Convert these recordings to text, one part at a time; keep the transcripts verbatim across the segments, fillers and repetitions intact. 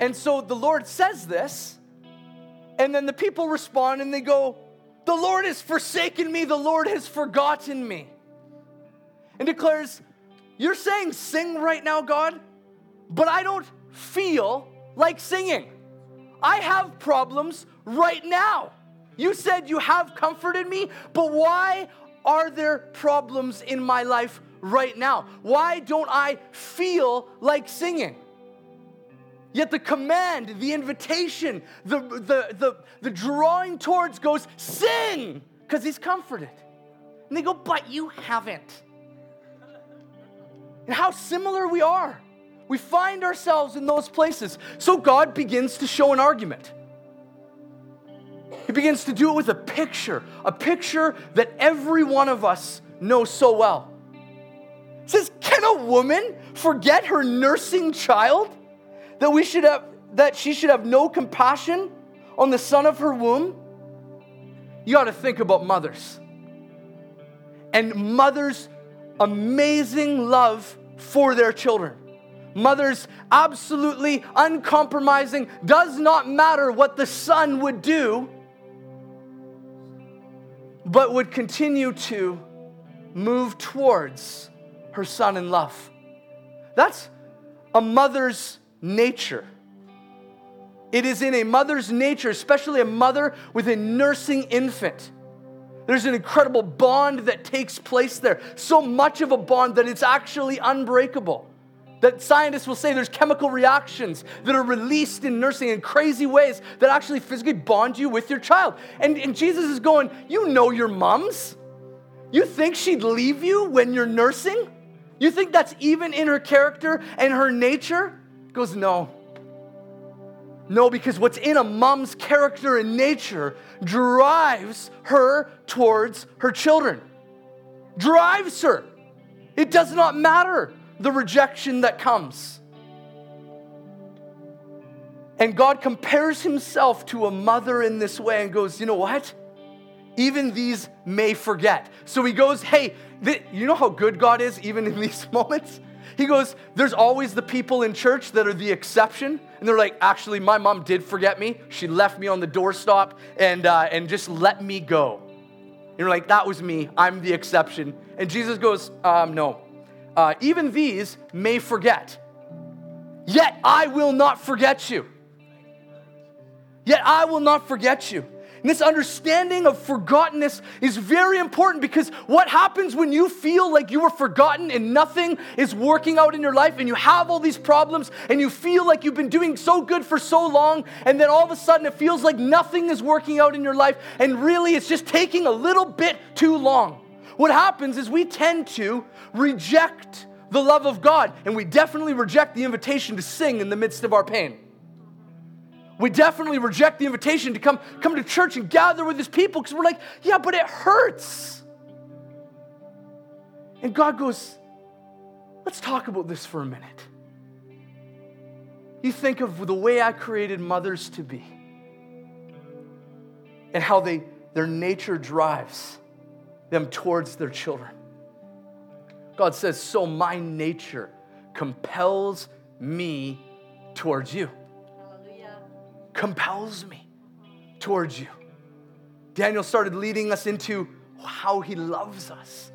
And so the Lord says this, and then the people respond and they go, the Lord has forsaken me, the Lord has forgotten me. And declares, you're saying sing right now, God, but I don't feel like singing. I have problems right now. You said you have comforted me, but why are there problems in my life right now? Why don't I feel like singing? Yet the command, the invitation, the the the, the drawing towards goes, sing, because he's comforted. And they go, but you haven't. And how similar we are. We find ourselves in those places. So God begins to show an argument. He begins to do it with a picture, a picture that every one of us knows so well. He says, can a woman forget her nursing child, that we should have, that she should have no compassion on the son of her womb? You ought to think about mothers. And mothers' amazing love for their children. Mothers absolutely uncompromising, does not matter what the son would do, but would continue to move towards her son in love. That's a mother's nature. It is in a mother's nature, especially a mother with a nursing infant. There's an incredible bond that takes place there, so much of a bond that it's actually unbreakable. That scientists will say there's chemical reactions that are released in nursing in crazy ways that actually physically bond you with your child. And, and Jesus is going, you know your moms? You think she'd leave you when you're nursing? You think that's even in her character and her nature? He goes, no. No, because what's in a mom's character and nature drives her towards her children. Drives her. It does not matter the rejection that comes. And God compares himself to a mother in this way and goes, you know what? Even these may forget. So he goes, hey, th- you know how good God is even in these moments? He goes, there's always the people in church that are the exception. And they're like, actually, my mom did forget me. She left me on the doorstop and, uh, and just let me go. And you're like, that was me. I'm the exception. And Jesus goes, um, no. Uh, even these may forget, yet I will not forget you. Yet I will not forget you. And this understanding of forgottenness is very important, because what happens when you feel like you were forgotten and nothing is working out in your life and you have all these problems and you feel like you've been doing so good for so long, and then all of a sudden it feels like nothing is working out in your life and really it's just taking a little bit too long. What happens is we tend to reject the love of God, and we definitely reject the invitation to sing in the midst of our pain. We definitely reject the invitation to come, come to church and gather with his people, because we're like, yeah, but it hurts. And God goes, let's talk about this for a minute. You think of the way I created mothers to be and how they their nature drives them towards their children. God says, so my nature compels me towards you. Hallelujah. Compels me towards you. Daniel started leading us into how he loves us.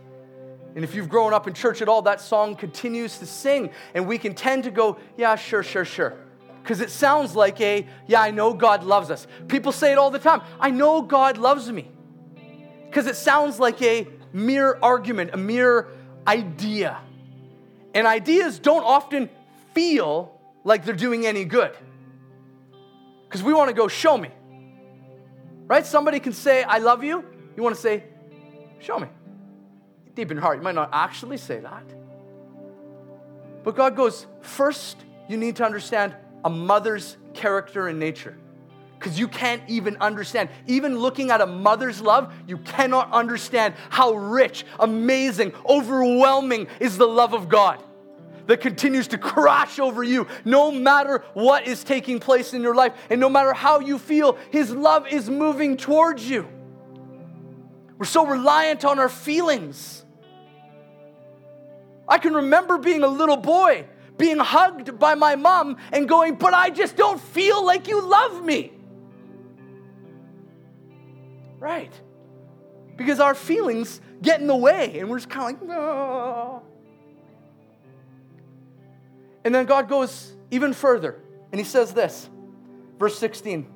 And if you've grown up in church at all, that song continues to sing, and we can tend to go, yeah, sure, sure, sure. Because it sounds like a, yeah, I know God loves us. People say it all the time, I know God loves me. Because it sounds like a mere argument, a mere idea. And ideas don't often feel like they're doing any good. Because we want to go, show me. Right? Somebody can say, I love you. You want to say, show me. Deep in your heart, you might not actually say that. But God goes, first, you need to understand a mother's character and nature. Because you can't even understand. Even looking at a mother's love, you cannot understand how rich, amazing, overwhelming is the love of God that continues to crash over you no matter what is taking place in your life. And no matter how you feel, his love is moving towards you. We're so reliant on our feelings. I can remember being a little boy, being hugged by my mom and going, but I just don't feel like you love me. Right. Because our feelings get in the way and we're just kind of like, no. And then God goes even further and he says this, verse sixteen.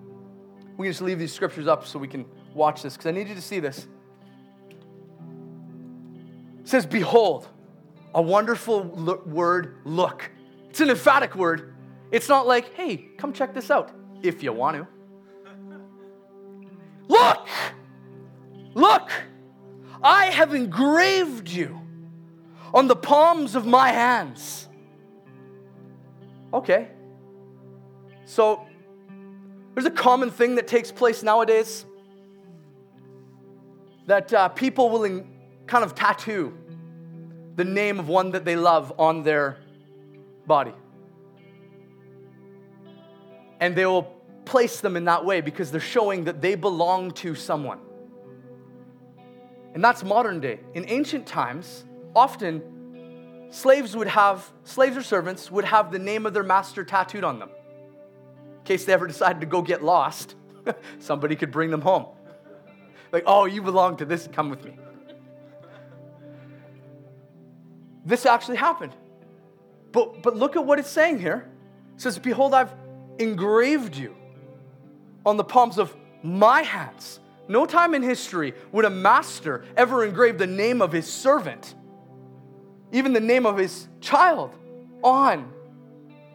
We can just leave these scriptures up so we can watch this because I need you to see this. It says, behold, a wonderful lo- word, look. It's an emphatic word. It's not like, hey, come check this out if you want to. Look, look, I have engraved you on the palms of my hands. Okay. So there's a common thing that takes place nowadays that uh, people will in, kind of tattoo the name of one that they love on their body. And they will place them in that way because they're showing that they belong to someone. And that's modern day. In ancient times, often slaves would have, slaves or servants would have the name of their master tattooed on them. In case they ever decided to go get lost, somebody could bring them home. Like, oh, you belong to this, come with me. This actually happened. But but look at what it's saying here. It says, behold, I've engraved you on the palms of my hands. No time in history would a master ever engrave the name of his servant, even the name of his child, on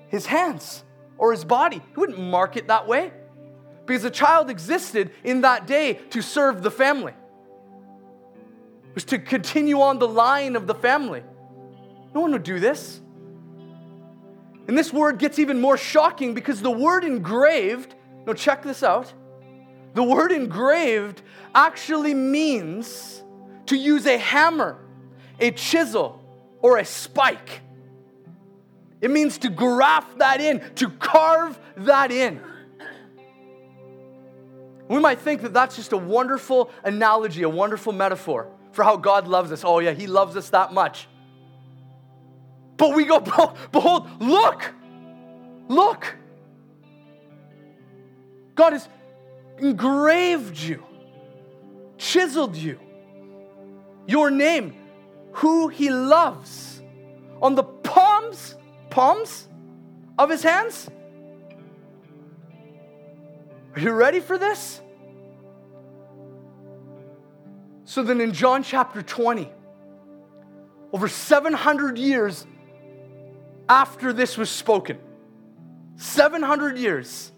his hands or his body. He wouldn't mark it that way because a child existed in that day to serve the family. It was to continue on the line of the family. No one would do this. And this word gets even more shocking because the word engraved, now check this out, the word engraved actually means to use a hammer, a chisel, or a spike. It means to graft that in, to carve that in. We might think that that's just a wonderful analogy, a wonderful metaphor for how God loves us. Oh yeah, he loves us that much. But we go, behold, look, look. God has engraved you, chiseled you, your name, who he loves, on the palms, palms of his hands. Are you ready for this? So then in John chapter twenty, over seven hundred years after this was spoken, seven hundred years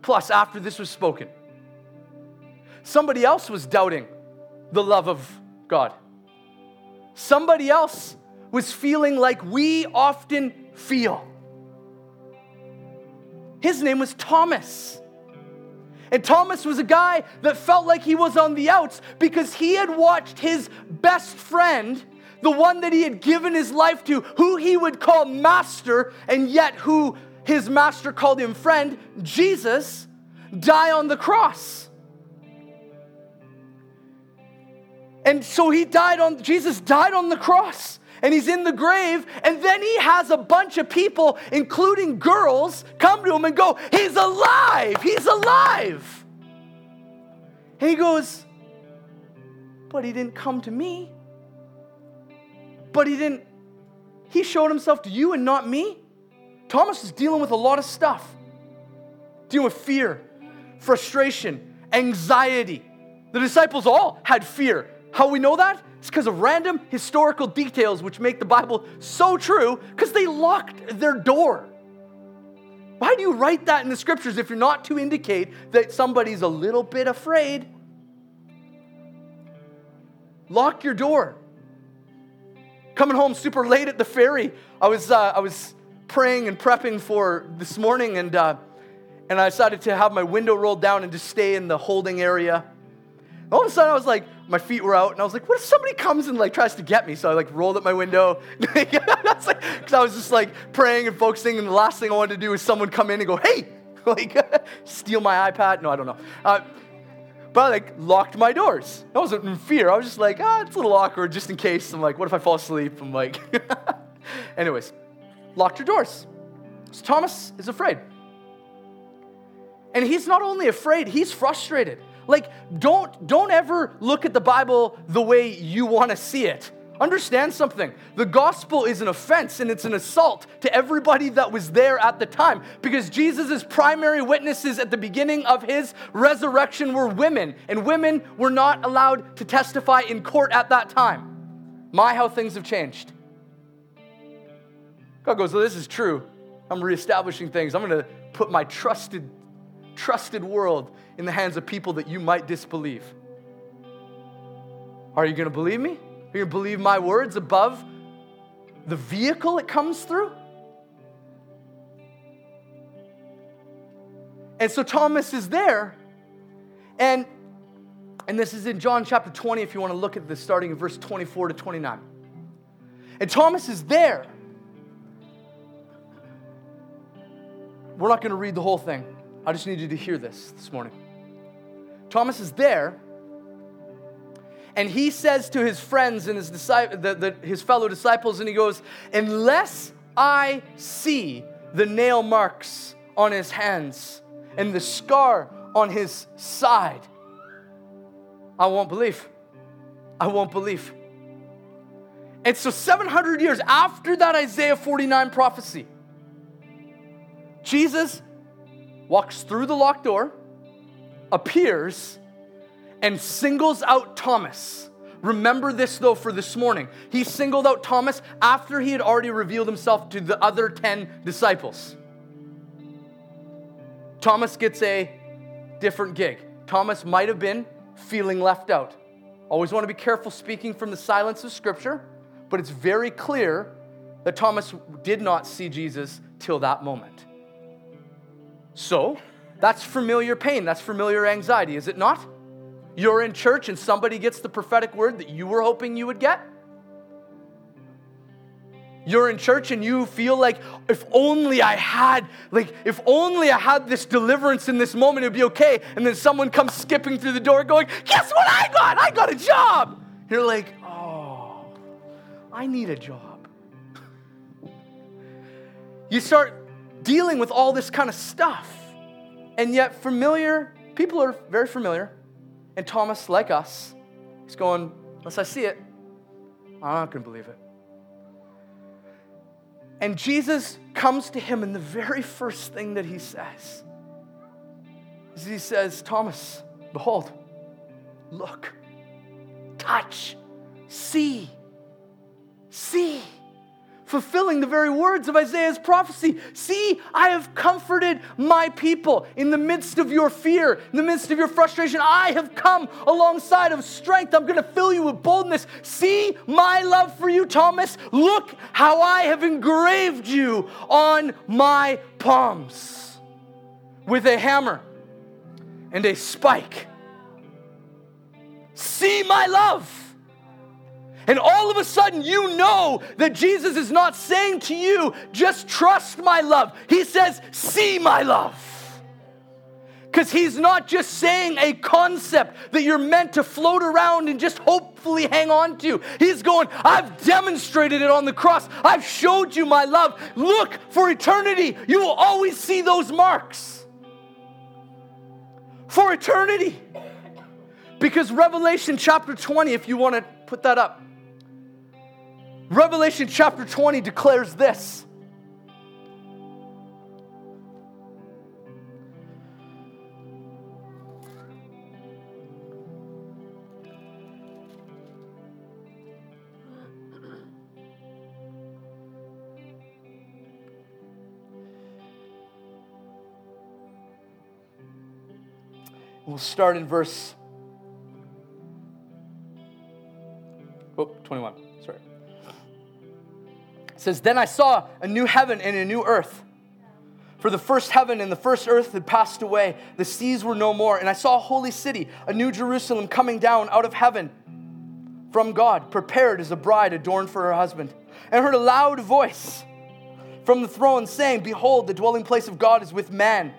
plus after this was spoken, somebody else was doubting the love of God. Somebody else was feeling like we often feel. His name was Thomas. And Thomas was a guy that felt like he was on the outs because he had watched his best friend, the one that he had given his life to, who he would call master, and yet who his master called him friend, Jesus, die on the cross. And so he died on, Jesus died on the cross, and he's in the grave, and then he has a bunch of people, including girls, come to him and go, he's alive, he's alive. And he goes, but he didn't come to me. But he didn't, he showed himself to you and not me. Thomas is dealing with a lot of stuff. Dealing with fear, frustration, anxiety. The disciples all had fear. How we know that? It's because of random historical details which make the Bible so true because they locked their door. Why do you write that in the scriptures if you're not to indicate that somebody's a little bit afraid? Lock your door. Coming home super late at the ferry, I was uh, I was praying and prepping for this morning, and uh, and I decided to have my window rolled down and just stay in the holding area. All of a sudden, I was like, my feet were out, and I was like, what if somebody comes and like tries to get me? So I like rolled up my window, because I, like, I was just like praying and focusing, and the last thing I wanted to do was someone come in and go, hey, like steal my iPad. No, I don't know. Uh, But I like locked my doors. I wasn't in fear. I was just like, ah, it's a little awkward just in case. I'm like, what if I fall asleep? I'm like, anyways. locked your doors. So Thomas is afraid. And he's not only afraid, he's frustrated. Like, don't, don't ever look at the Bible the way you want to see it. Understand something. The gospel is an offense and it's an assault to everybody that was there at the time, because Jesus' primary witnesses at the beginning of his resurrection were women, and women were not allowed to testify in court at that time. My, how things have changed. God goes, well, this is true. I'm reestablishing things. I'm going to put my trusted trusted world in the hands of people that you might disbelieve. Are you going to believe me? Are you going to believe my words above the vehicle it comes through? And so Thomas is there, and, and this is in John chapter twenty, if you want to look at this, starting in verse twenty-four to twenty-nine. And Thomas is there. We're not going to read the whole thing. I just need you to hear this this morning. Thomas is there, and he says to his friends and his disciple, the, the, his fellow disciples, and he goes, unless I see the nail marks on his hands and the scar on his side, I won't believe. I won't believe. And so seven hundred years after that Isaiah forty-nine prophecy, Jesus walks through the locked door, appears, and singles out Thomas. Remember this, though, for this morning. He singled out Thomas after he had already revealed himself to the other ten disciples. Thomas gets a different gig. Thomas might have been feeling left out. Always want to be careful speaking from the silence of Scripture, but it's very clear that Thomas did not see Jesus till that moment. So, that's familiar pain, that's familiar anxiety, is it not? You're in church and somebody gets the prophetic word that you were hoping you would get. You're in church and you feel like, if only I had, like, if only I had this deliverance in this moment, it would be okay. And then someone comes skipping through the door going, guess what I got? I got a job. You're like, oh, I need a job. You start dealing with all this kind of stuff. And yet familiar, people are very familiar. And Thomas, like us, is going, unless I see it, I'm not going to believe it. And Jesus comes to him, and the very first thing that he says is he says, Thomas, behold, look, touch, see, see. Fulfilling the very words of Isaiah's prophecy. See, I have comforted my people in the midst of your fear, in the midst of your frustration. I have come alongside of strength. I'm going to fill you with boldness. See my love for you, Thomas. Look how I have engraved you on my palms with a hammer and a spike. See my love. And all of a sudden, you know that Jesus is not saying to you, just trust my love. He says, see my love. Because he's not just saying a concept that you're meant to float around and just hopefully hang on to. He's going, I've demonstrated it on the cross. I've showed you my love. Look for eternity. You will always see those marks. For eternity. Because Revelation chapter twenty, if you want to put that up, Revelation chapter twenty declares this. We'll start in verse twenty-one. Sorry. It says, then I saw a new heaven and a new earth. For the first heaven and the first earth had passed away. The seas were no more. And I saw a holy city, a new Jerusalem, coming down out of heaven from God, prepared as a bride adorned for her husband. And I heard a loud voice from the throne saying, behold, the dwelling place of God is with man.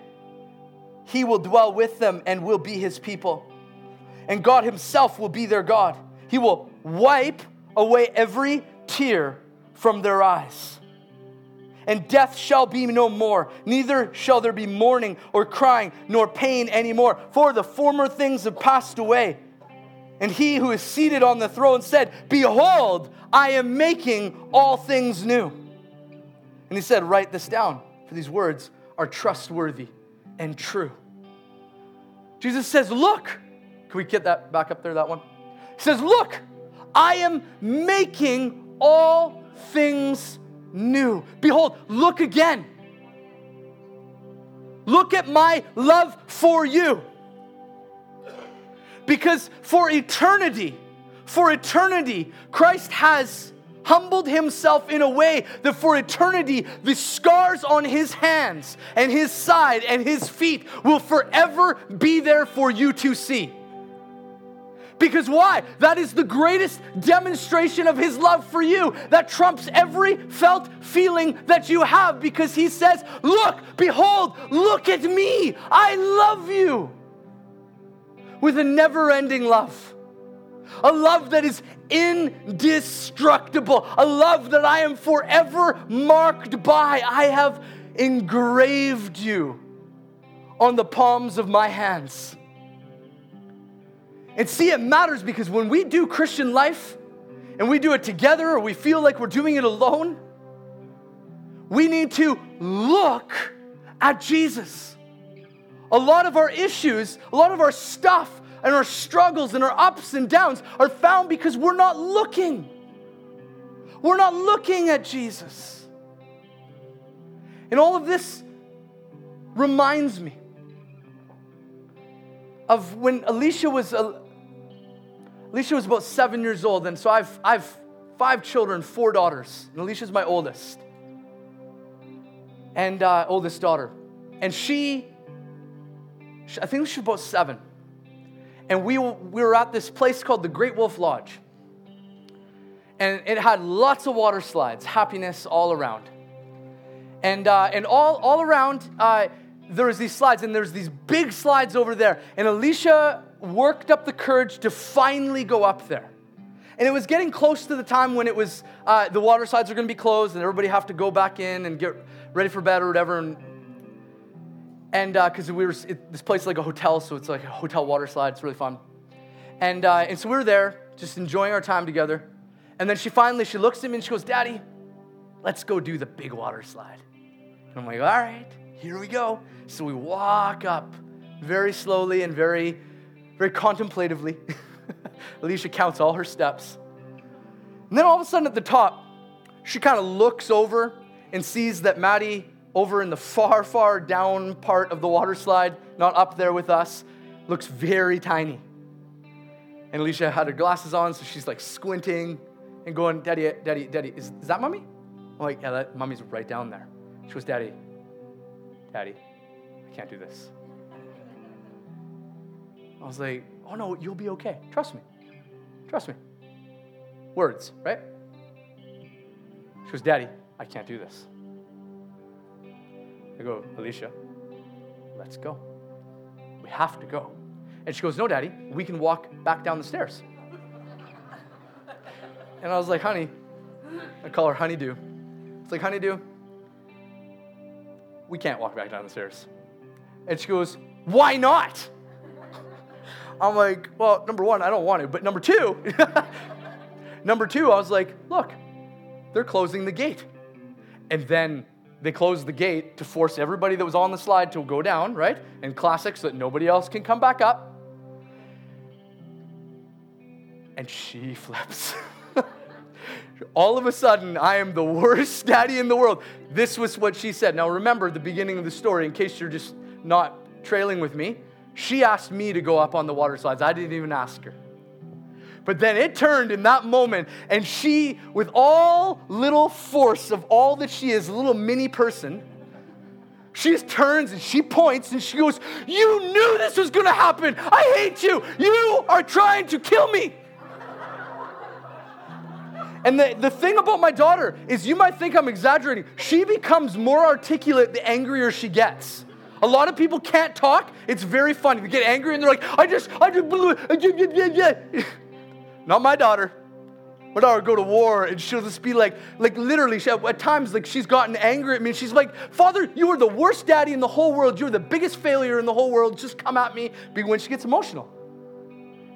He will dwell with them and will be his people. And God himself will be their God. He will wipe away every tear from their eyes. and death shall be no more. Neither shall there be mourning or crying nor pain anymore, for the former things have passed away. And he who is seated on the throne said, behold, I am making all things new. And he said, write this down, for these words are trustworthy and true. Jesus says, look. Can we get that back up there, that one? He says, look, I am making all things new. Behold, look again. Look at my love for you. Because for eternity, for eternity, Christ has humbled himself in a way that for eternity, the scars on his hands and his side and his feet will forever be there for you to see. Because why? That is the greatest demonstration of his love for you that trumps every felt feeling that you have, because he says, look, behold, look at me. I love you with a never-ending love. A love that is indestructible. A love that I am forever marked by. I have engraved you on the palms of my hands. And see, it matters, because when we do Christian life and we do it together, or we feel like we're doing it alone, we need to look at Jesus. A lot of our issues, a lot of our stuff and our struggles and our ups and downs are found because we're not looking. We're not looking at Jesus. And all of this reminds me of when Alicia was uh, Alicia was about seven years old, and so I've I've five children, four daughters, and Alicia's my oldest, and uh, oldest daughter, and she, she, I think she was about seven, and we we were at this place called the Great Wolf Lodge, and it had lots of water slides, happiness all around, and uh, and all all around. Uh, There's these slides, and there's these big slides over there. And Alicia worked up the courage to finally go up there. And it was getting close to the time when it was, uh, the water slides are going to be closed, and everybody have to go back in and get ready for bed or whatever. And because and, uh, we were, it, this place is like a hotel, so it's like a hotel water slide. It's really fun. And uh, and so we were there, just enjoying our time together. And then she finally, she looks at me and she goes, Daddy, let's go do the big water slide. And I'm like, all right. Here we go. So we walk up very slowly and very, very contemplatively. Alicia counts all her steps. And then all of a sudden at the top, she kind of looks over and sees that Maddie over in the far, far down part of the water slide, not up there with us, looks very tiny. And Alicia had her glasses on, so she's like squinting and going, Daddy, Daddy, Daddy, is, is that Mommy? I'm like, yeah, that Mommy's right down there. She goes, Daddy, Daddy, I can't do this. I was like, oh no, you'll be okay. Trust me. Trust me. Words, right? She goes, Daddy, I can't do this. I go, Alicia, let's go. We have to go. And she goes, no, Daddy, we can walk back down the stairs. And I was like, honey, I call her Honeydew. It's like, Honeydew, we can't walk back down the stairs. And she goes, why not? I'm like, well, number one, I don't want to. But number two, number two, I was like, look, they're closing the gate. And then they closed the gate to force everybody that was on the slide to go down, right? And classic, so that nobody else can come back up. And she flips. All of a sudden, I am the worst daddy in the world. This was what she said. Now remember the beginning of the story, in case you're just not trailing with me. She asked me to go up on the water slides. I didn't even ask her. But then it turned in that moment, and she, with all little force of all that she is, a little mini person, she just turns and she points and she goes, you knew this was going to happen. I hate you. You are trying to kill me. And the, the thing about my daughter is, you might think I'm exaggerating, she becomes more articulate the angrier she gets. A lot of people can't talk. It's very funny. They get angry and they're like, I just, I just, blew it. Not my daughter. Madara would go to war, and she'll just be like, like literally, she, at times, like she's gotten angry at me. She's like, "Father, you are the worst daddy in the whole world. You're the biggest failure in the whole world. Just come at me." When she gets emotional.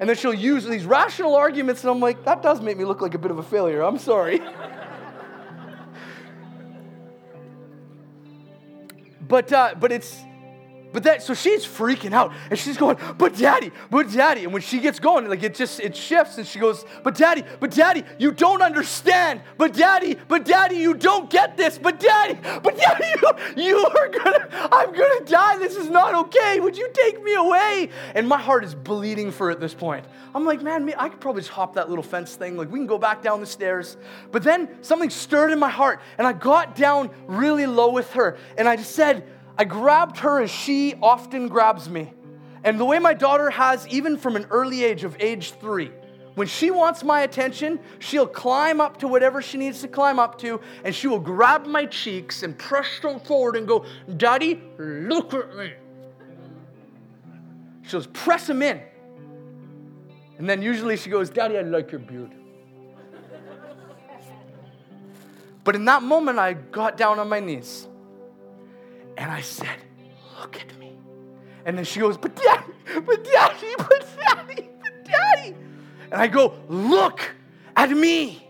And then she'll use these rational arguments, and I'm like, that does make me look like a bit of a failure. I'm sorry. But uh, but it's, but that, so she's freaking out, and she's going, "But daddy, but daddy," and when she gets going, like it just, it shifts, and she goes, "But daddy, but daddy, you don't understand, but daddy, but daddy, you don't get this, but daddy, but daddy, you, you are gonna, I'm gonna die, this is not okay, would you take me away?" And my heart is bleeding for her at this point. I'm like, man, I could probably just hop that little fence thing, like we can go back down the stairs. But then something stirred in my heart, and I got down really low with her, and I just said, I grabbed her as she often grabs me. And the way my daughter has, even from an early age of age three, when she wants my attention, she'll climb up to whatever she needs to climb up to, and she will grab my cheeks and press them forward and go, "Daddy, look at me." She'll just press them in. And then usually she goes, "Daddy, I like your beard." But in that moment, I got down on my knees. And I said, "Look at me." And then she goes, "But daddy, but daddy, but daddy, but daddy." And I go, "Look at me."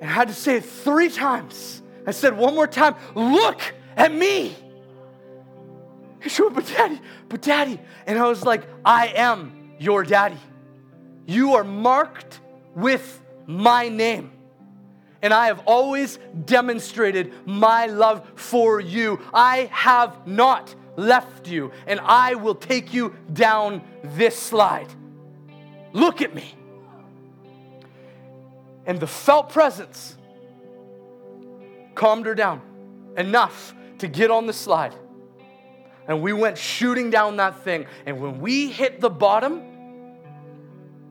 And I had to say it three times. I said one more time, "Look at me." And she went, "But daddy, but daddy." And I was like, "I am your daddy. You are marked with my name. And I have always demonstrated my love for you. I have not left you, and I will take you down this slide. Look at me." And the felt presence calmed her down enough to get on the slide. And we went shooting down that thing. And when we hit the bottom,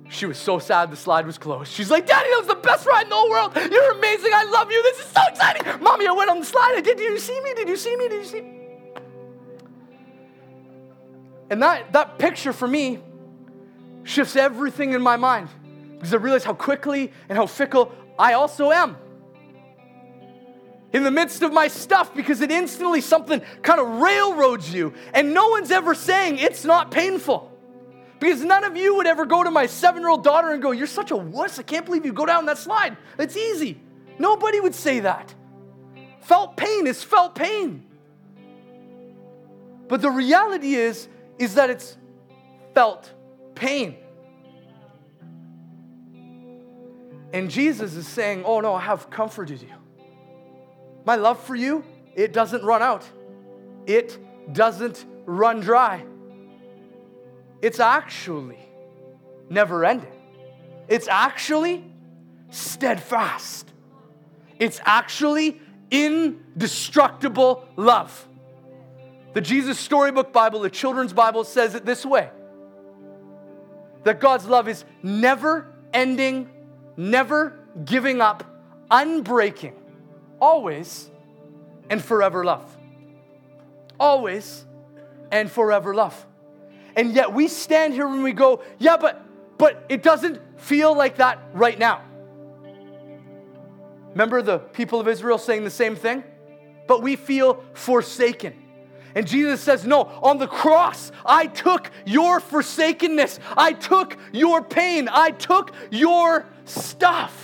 she was so sad the slide was closed. She's like, "Daddy, that was the best ride in the whole world. You're amazing. I love you. This is so exciting. Mommy, I went on the slide. I did. Did you see me? Did you see me? Did you see me?" And that, that picture for me shifts everything in my mind, because I realize how quickly and how fickle I also am. In the midst of my stuff, because it instantly, something kind of railroads you. And no one's ever saying it's not painful. Because none of you would ever go to my seven-year-old daughter and go, "You're such a wuss. I can't believe you go down that slide. It's easy." Nobody would say that. Felt pain is felt pain. But the reality is, is that it's felt pain. And Jesus is saying, "Oh no, I have comforted you. My love for you, it doesn't run out. It doesn't run dry. It's actually never ending. It's actually steadfast. It's actually indestructible love." The Jesus Storybook Bible, the children's Bible, says it this way, that God's love is never ending, never giving up, unbreaking, always and forever love. Always and forever love. And yet we stand here and we go, "Yeah, but but it doesn't feel like that right now." Remember the people of Israel saying the same thing? "But we feel forsaken." And Jesus says, "No, on the cross, I took your forsakenness. I took your pain. I took your stuff.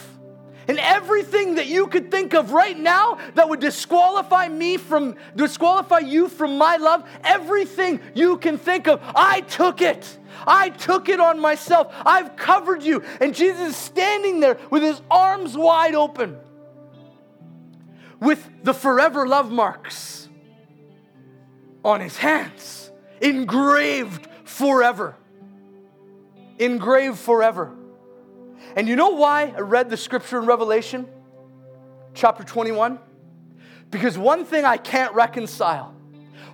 And everything that you could think of right now that would disqualify me from, disqualify you from my love, everything you can think of, I took it. I took it on myself. I've covered you." And Jesus is standing there with his arms wide open, with the forever love marks on his hands, engraved forever. Engraved forever. And you know why I read the scripture in Revelation, chapter twenty-one? Because one thing I can't reconcile.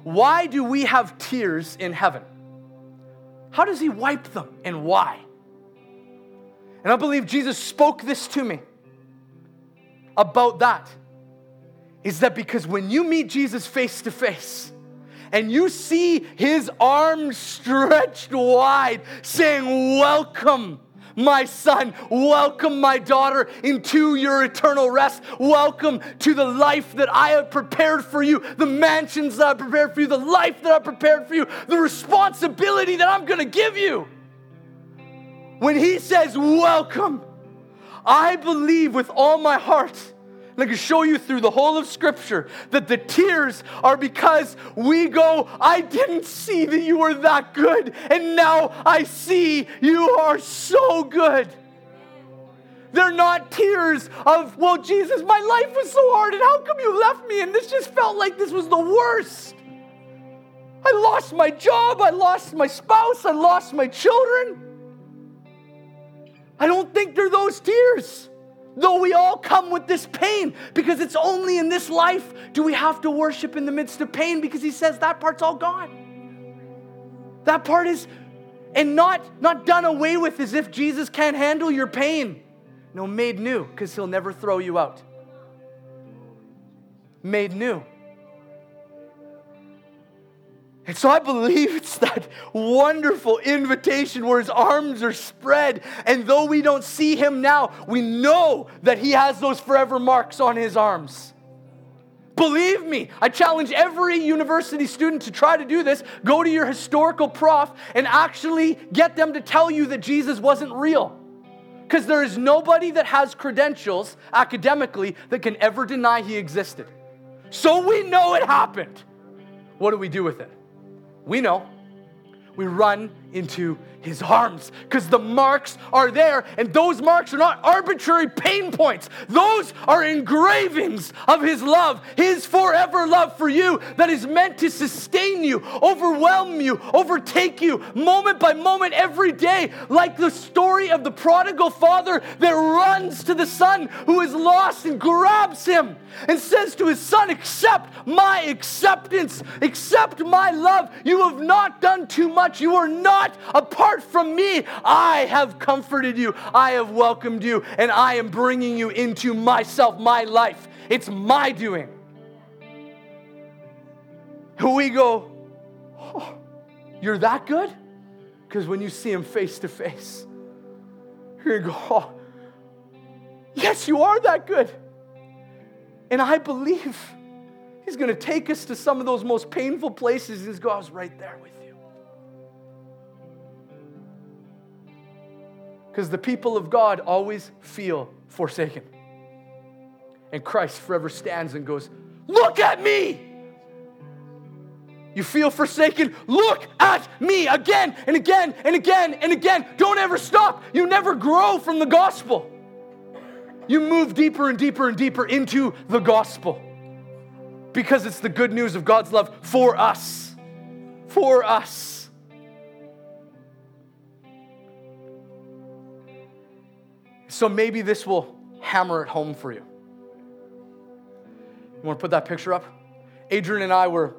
Why do we have tears in heaven? How does he wipe them, and why? And I believe Jesus spoke this to me about that. Is that because when you meet Jesus face to face, and you see his arms stretched wide saying, welcome, my son, welcome, my daughter, into your eternal rest. Welcome to the life that I have prepared for you, the mansions that I prepared for you, the life that I prepared for you, the responsibility that I'm going to give you. When he says, welcome, I believe with all my heart, and I can show you through the whole of Scripture, that the tears are because we go, I didn't see that you were that good, and now I see you are so good. They're not tears of, well, Jesus, my life was so hard, and how come you left me? And this just felt like this was the worst. I lost my job, I lost my spouse, I lost my children. I don't think they're those tears, though we all come with this pain, because it's only in this life do we have to worship in the midst of pain, because he says that part's all gone. That part is, and not, not done away with as if Jesus can't handle your pain. No, made new, because he'll never throw you out. Made new. And so I believe it's that wonderful invitation where his arms are spread. And though we don't see him now, we know that he has those forever marks on his arms. Believe me, I challenge every university student to try to do this. Go to your historical prof and actually get them to tell you that Jesus wasn't real. Because there is nobody that has credentials academically that can ever deny he existed. So we know it happened. What do we do with it? We know. We run into his arms because the marks are there, and those marks are not arbitrary pain points. Those are engravings of his love, his forever love for you that is meant to sustain you, overwhelm you, overtake you moment by moment every day, like the story of the prodigal father that runs to the son who is lost and grabs him and says to his son, accept my acceptance, accept my love. You have not done too much. You are not apart from me. I have comforted you. I have welcomed you. And I am bringing you into myself, my life. It's my doing. We go, oh, you're that good? Because when you see him face to face, you go, oh, yes, you are that good. And I believe he's going to take us to some of those most painful places. He's going, I was right there with you. Because the people of God always feel forsaken. And Christ forever stands and goes, look at me! You feel forsaken? Look at me again and again and again and again. Don't ever stop. You never grow from the gospel. You move deeper and deeper and deeper into the gospel. Because it's the good news of God's love for us. For us. So maybe this will hammer it home for you. You want to put that picture up? Adrian and I were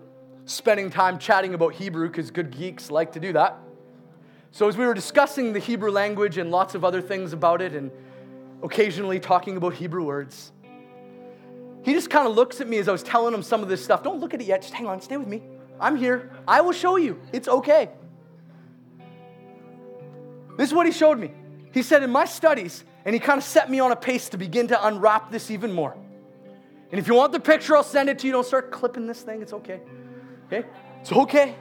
spending time chatting about Hebrew because good geeks like to do that. So as we were discussing the Hebrew language and lots of other things about it and occasionally talking about Hebrew words, he just kind of looks at me as I was telling him some of this stuff. Don't look at it yet. Just hang on. Stay with me. I'm here. I will show you. It's okay. This is what he showed me. He said, in my studies, and he kind of set me on a pace to begin to unwrap this even more. And if you want the picture, I'll send it to you. Don't start clipping this thing. It's okay. Okay? It's okay.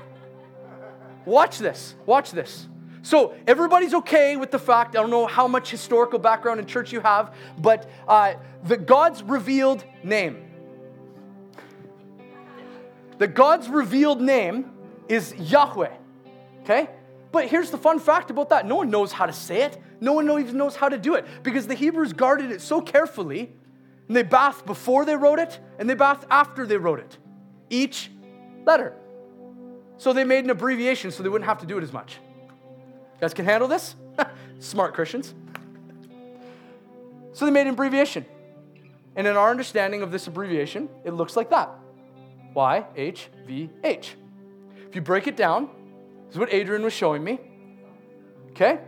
Watch this. Watch this. So everybody's okay with the fact, I don't know how much historical background in church you have, but uh, the God's revealed name. The God's revealed name is Yahweh. Okay? But here's the fun fact about that. No one knows how to say it. No one even knows how to do it because the Hebrews guarded it so carefully, and they bathed before they wrote it and they bathed after they wrote it. Each letter. So they made an abbreviation so they wouldn't have to do it as much. You guys can handle this? Smart Christians. So they made an abbreviation. And in our understanding of this abbreviation, it looks like that. Y H V H. If you break it down, this is what Adrian was showing me. Okay?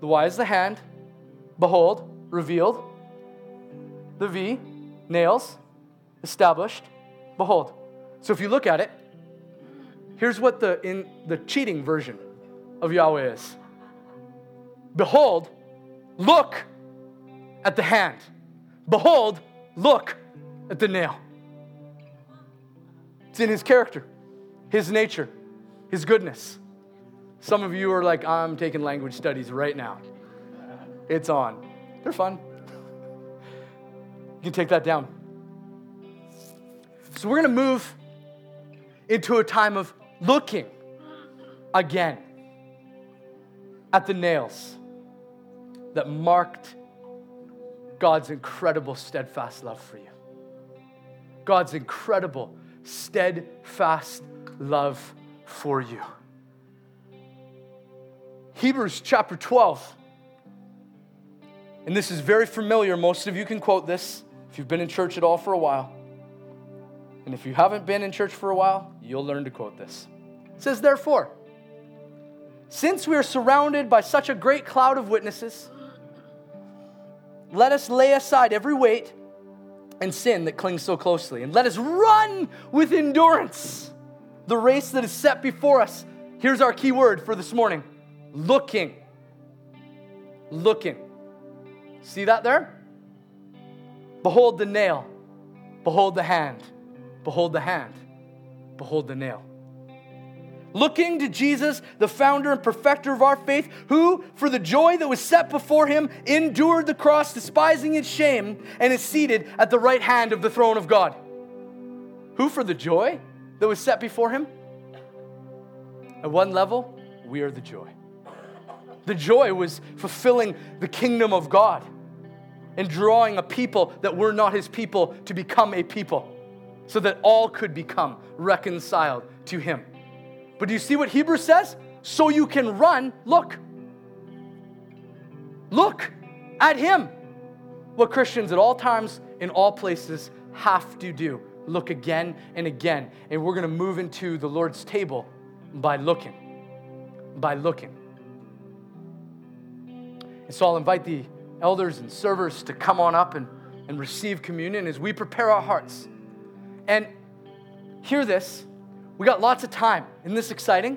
The Y is the hand. Behold, revealed. The V, nails, established, behold. So if you look at it, here's what the in the cheating version of Yahweh is. Behold, look at the hand. Behold, look at the nail. It's in his character, his nature, his goodness. Some of you are like, I'm taking language studies right now. It's on. They're fun. You can take that down. So we're going to move into a time of looking again at the nails that marked God's incredible steadfast love for you. God's incredible steadfast love for you. Hebrews chapter twelve. And this is very familiar. Most of you can quote this if you've been in church at all for a while. And if you haven't been in church for a while, you'll learn to quote this. It says, therefore, since we are surrounded by such a great cloud of witnesses, let us lay aside every weight and sin that clings so closely, and let us run with endurance the race that is set before us. Here's our key word for this morning. Looking. Looking. See that there? Behold the nail. Behold the hand. Behold the hand. Behold the nail. Looking to Jesus, the founder and perfecter of our faith, who, for the joy that was set before him, endured the cross, despising its shame, and is seated at the right hand of the throne of God. Who, for the joy that was set before him? At one level, we are the joy. The joy was fulfilling the kingdom of God and drawing a people that were not his people to become a people so that all could become reconciled to him. But do you see what Hebrews says? So you can run, look. Look at him. What Christians at all times, in all places, have to do. Look again and again. And we're going to move into the Lord's table by looking. By looking. And so I'll invite the elders and servers to come on up and, and receive communion as we prepare our hearts. And hear this. We got lots of time. Isn't this exciting?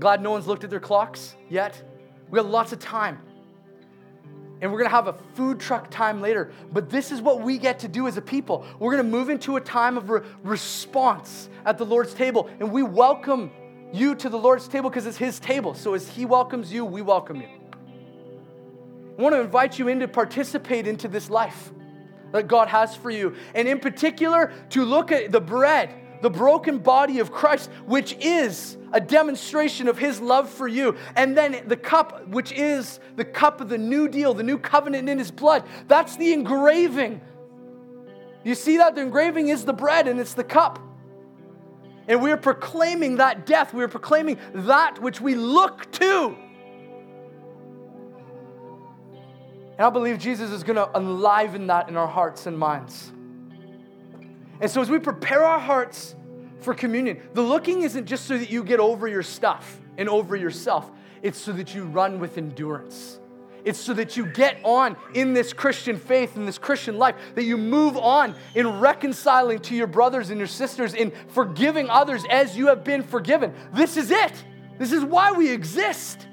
Glad no one's looked at their clocks yet. We got lots of time. And we're going to have a food truck time later. But this is what we get to do as a people. We're going to move into a time of re- response at the Lord's table. And we welcome you to the Lord's table because it's his table. So as he welcomes you, we welcome you. I want to invite you in to participate into this life that God has for you. And in particular, to look at the bread, the broken body of Christ, which is a demonstration of his love for you. And then the cup, which is the cup of the new deal, the new covenant in his blood. That's the engraving. You see that? The engraving is the bread and it's the cup. And we are proclaiming that death. We are proclaiming that which we look to. And I believe Jesus is going to enliven that in our hearts and minds. And so as we prepare our hearts for communion, the looking isn't just so that you get over your stuff and over yourself. It's so that you run with endurance. It's so that you get on in this Christian faith, in this Christian life, that you move on in reconciling to your brothers and your sisters, in forgiving others as you have been forgiven. This is it. This is why we exist.